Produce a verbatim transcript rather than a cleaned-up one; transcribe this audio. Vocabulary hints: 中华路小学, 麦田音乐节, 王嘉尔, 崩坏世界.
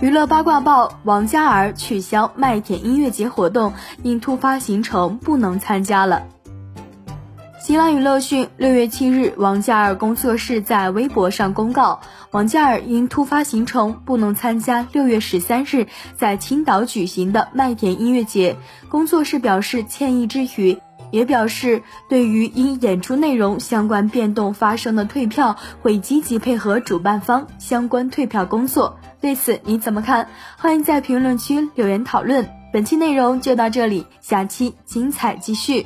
娱乐八卦报：王嘉尔取消麦田音乐节活动，因突发行程不能参加了。新浪娱乐讯，六月七日，王嘉尔工作室在微博上公告，王嘉尔因突发行程不能参加六月十三日在青岛举行的麦田音乐节。工作室表示歉意之余，也表示对于因演出内容相关变动发生的退票，会积极配合主办方相关退票工作。对此你怎么看？欢迎在评论区留言讨论。本期内容就到这里，下期精彩继续。